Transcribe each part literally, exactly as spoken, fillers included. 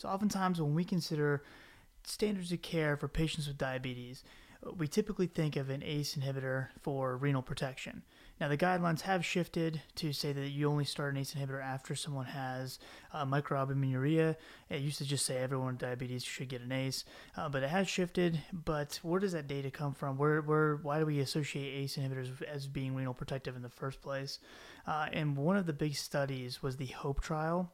So oftentimes when we consider standards of care for patients with diabetes, we typically think of an A C E inhibitor for renal protection. Now, the guidelines have shifted to say that you only start an A C E inhibitor after someone has uh, microalbuminuria. It used to just say everyone with diabetes should get an A C E, uh, but it has shifted. But where does that data come from? Where, where, why do we associate A C E inhibitors as being renal protective in the first place? Uh, and one of the big studies was the HOPE trial,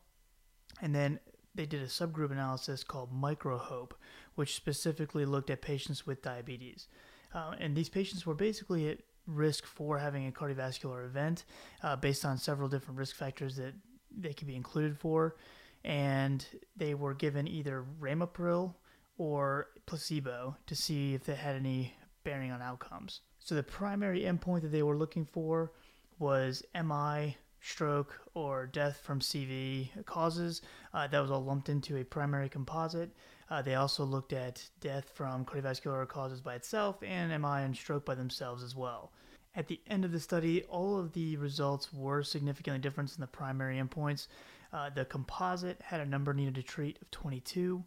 and then they did a subgroup analysis called MICRO-HOPE, which specifically looked at patients with diabetes. Uh, and these patients were basically at risk for having a cardiovascular event uh, based on several different risk factors that they could be included for. And they were given either Ramipril or placebo to see if they had any bearing on outcomes. So the primary endpoint that they were looking for was M I, stroke, or death from C V causes. Uh, that was all lumped into a primary composite. Uh, they also looked at death from cardiovascular causes by itself and M I and stroke by themselves as well. At the end of the study, all of the results were significantly different in the primary endpoints. Uh, the composite had a number needed to treat of twenty-two.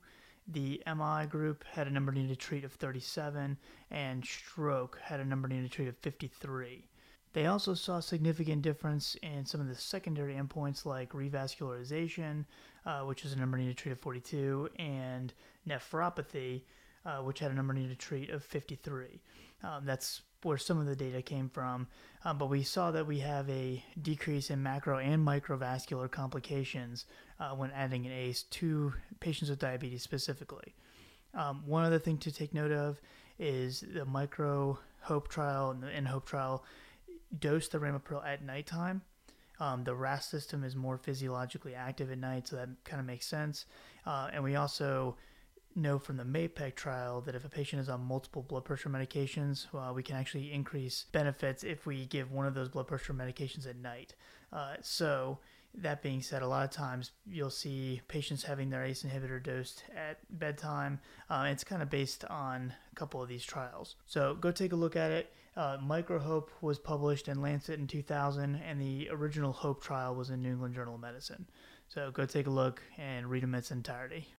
The M I group had a number needed to treat of thirty-seven, and stroke had a number needed to treat of fifty-three. They also saw significant difference in some of the secondary endpoints like revascularization, uh, which was a number needed to treat of forty-two, and nephropathy, uh, which had a number needed to treat of fifty-three. Um, that's where some of the data came from. Um, but we saw that we have a decrease in macro and microvascular complications uh, when adding an A C E to patients with diabetes specifically. Um, one other thing to take note of is the MICRO-HOPE trial and the IN-HOPE trial dose the Ramipril at nighttime. Um, the R A S system is more physiologically active at night, so that kind of makes sense. Uh, and we also know from the MAPEC trial that if a patient is on multiple blood pressure medications, uh, we can actually increase benefits if we give one of those blood pressure medications at night. Uh, so that being said, a lot of times you'll see patients having their A C E inhibitor dosed at bedtime. Uh, it's kind of based on a couple of these trials. So go take a look at it. Uh, MICRO-HOPE was published in Lancet in two thousand, and the original HOPE trial was in New England Journal of Medicine. So go take a look and read them in its entirety.